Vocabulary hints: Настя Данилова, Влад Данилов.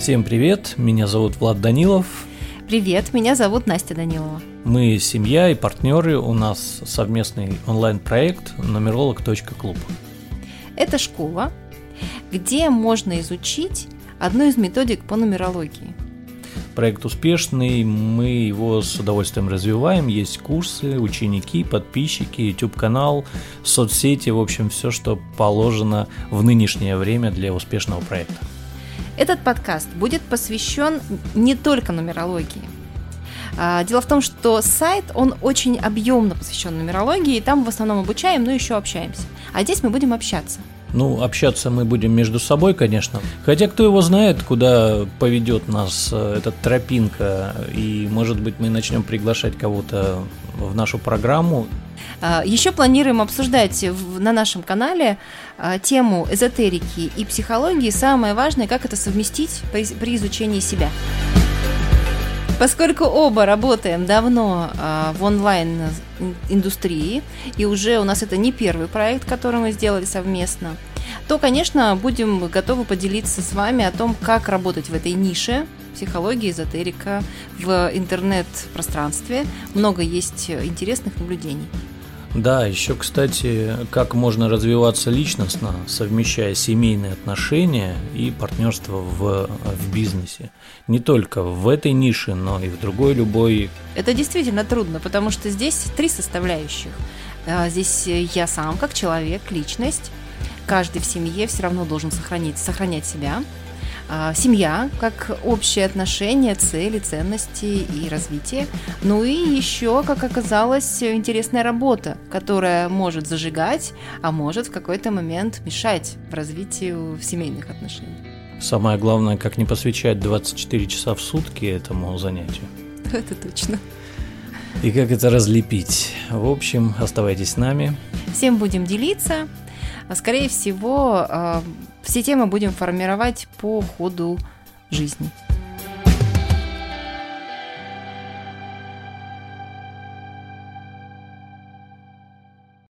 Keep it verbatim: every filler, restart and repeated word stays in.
Всем привет, меня зовут Влад Данилов. Привет, меня зовут Настя Данилова. Мы семья и партнеры, у нас совместный онлайн-проект «Нумеролог клуб». Это школа, где можно изучить одну из методик по нумерологии. Проект успешный, мы его с удовольствием развиваем, есть курсы, ученики, подписчики, YouTube-канал, соцсети, в общем, все, что положено в нынешнее время для успешного проекта. Этот подкаст будет посвящен не только нумерологии. Дело в том, что сайт, он очень объемно посвящен нумерологии, и там в основном обучаем, но еще общаемся. А здесь мы будем общаться. Ну, общаться мы будем между собой, конечно. Хотя кто его знает, куда поведет нас эта тропинка. И, может быть, мы начнем приглашать кого-то в нашу программу. Еще планируем обсуждать на нашем канале тему эзотерики и психологии. Самое важное, как это совместить при изучении себя. Поскольку оба работаем давно в онлайн-индустрии, и уже у нас это не первый проект, который мы сделали совместно, то, конечно, будем готовы поделиться с вами о том, как работать в этой нише психологии, эзотерика в интернет-пространстве. Много есть интересных наблюдений. Да, еще, кстати, как можно развиваться личностно, совмещая семейные отношения и партнерство в, в бизнесе. Не только в этой нише, но и в другой любой. Это действительно трудно, потому что здесь три составляющих. Здесь я сам, как человек, личность. Каждый в семье все равно должен сохранить, сохранять себя. Семья, как общие отношения, цели, ценности и развитие. Ну и еще, как оказалось, интересная работа, которая может зажигать, а может в какой-то момент мешать в развитию семейных отношений. Самое главное, как не посвящать двадцать четыре часа в сутки этому занятию. Это точно. И как это разлепить. В общем, оставайтесь с нами. Всем будем делиться. Скорее всего, все темы будем формировать по ходу жизни.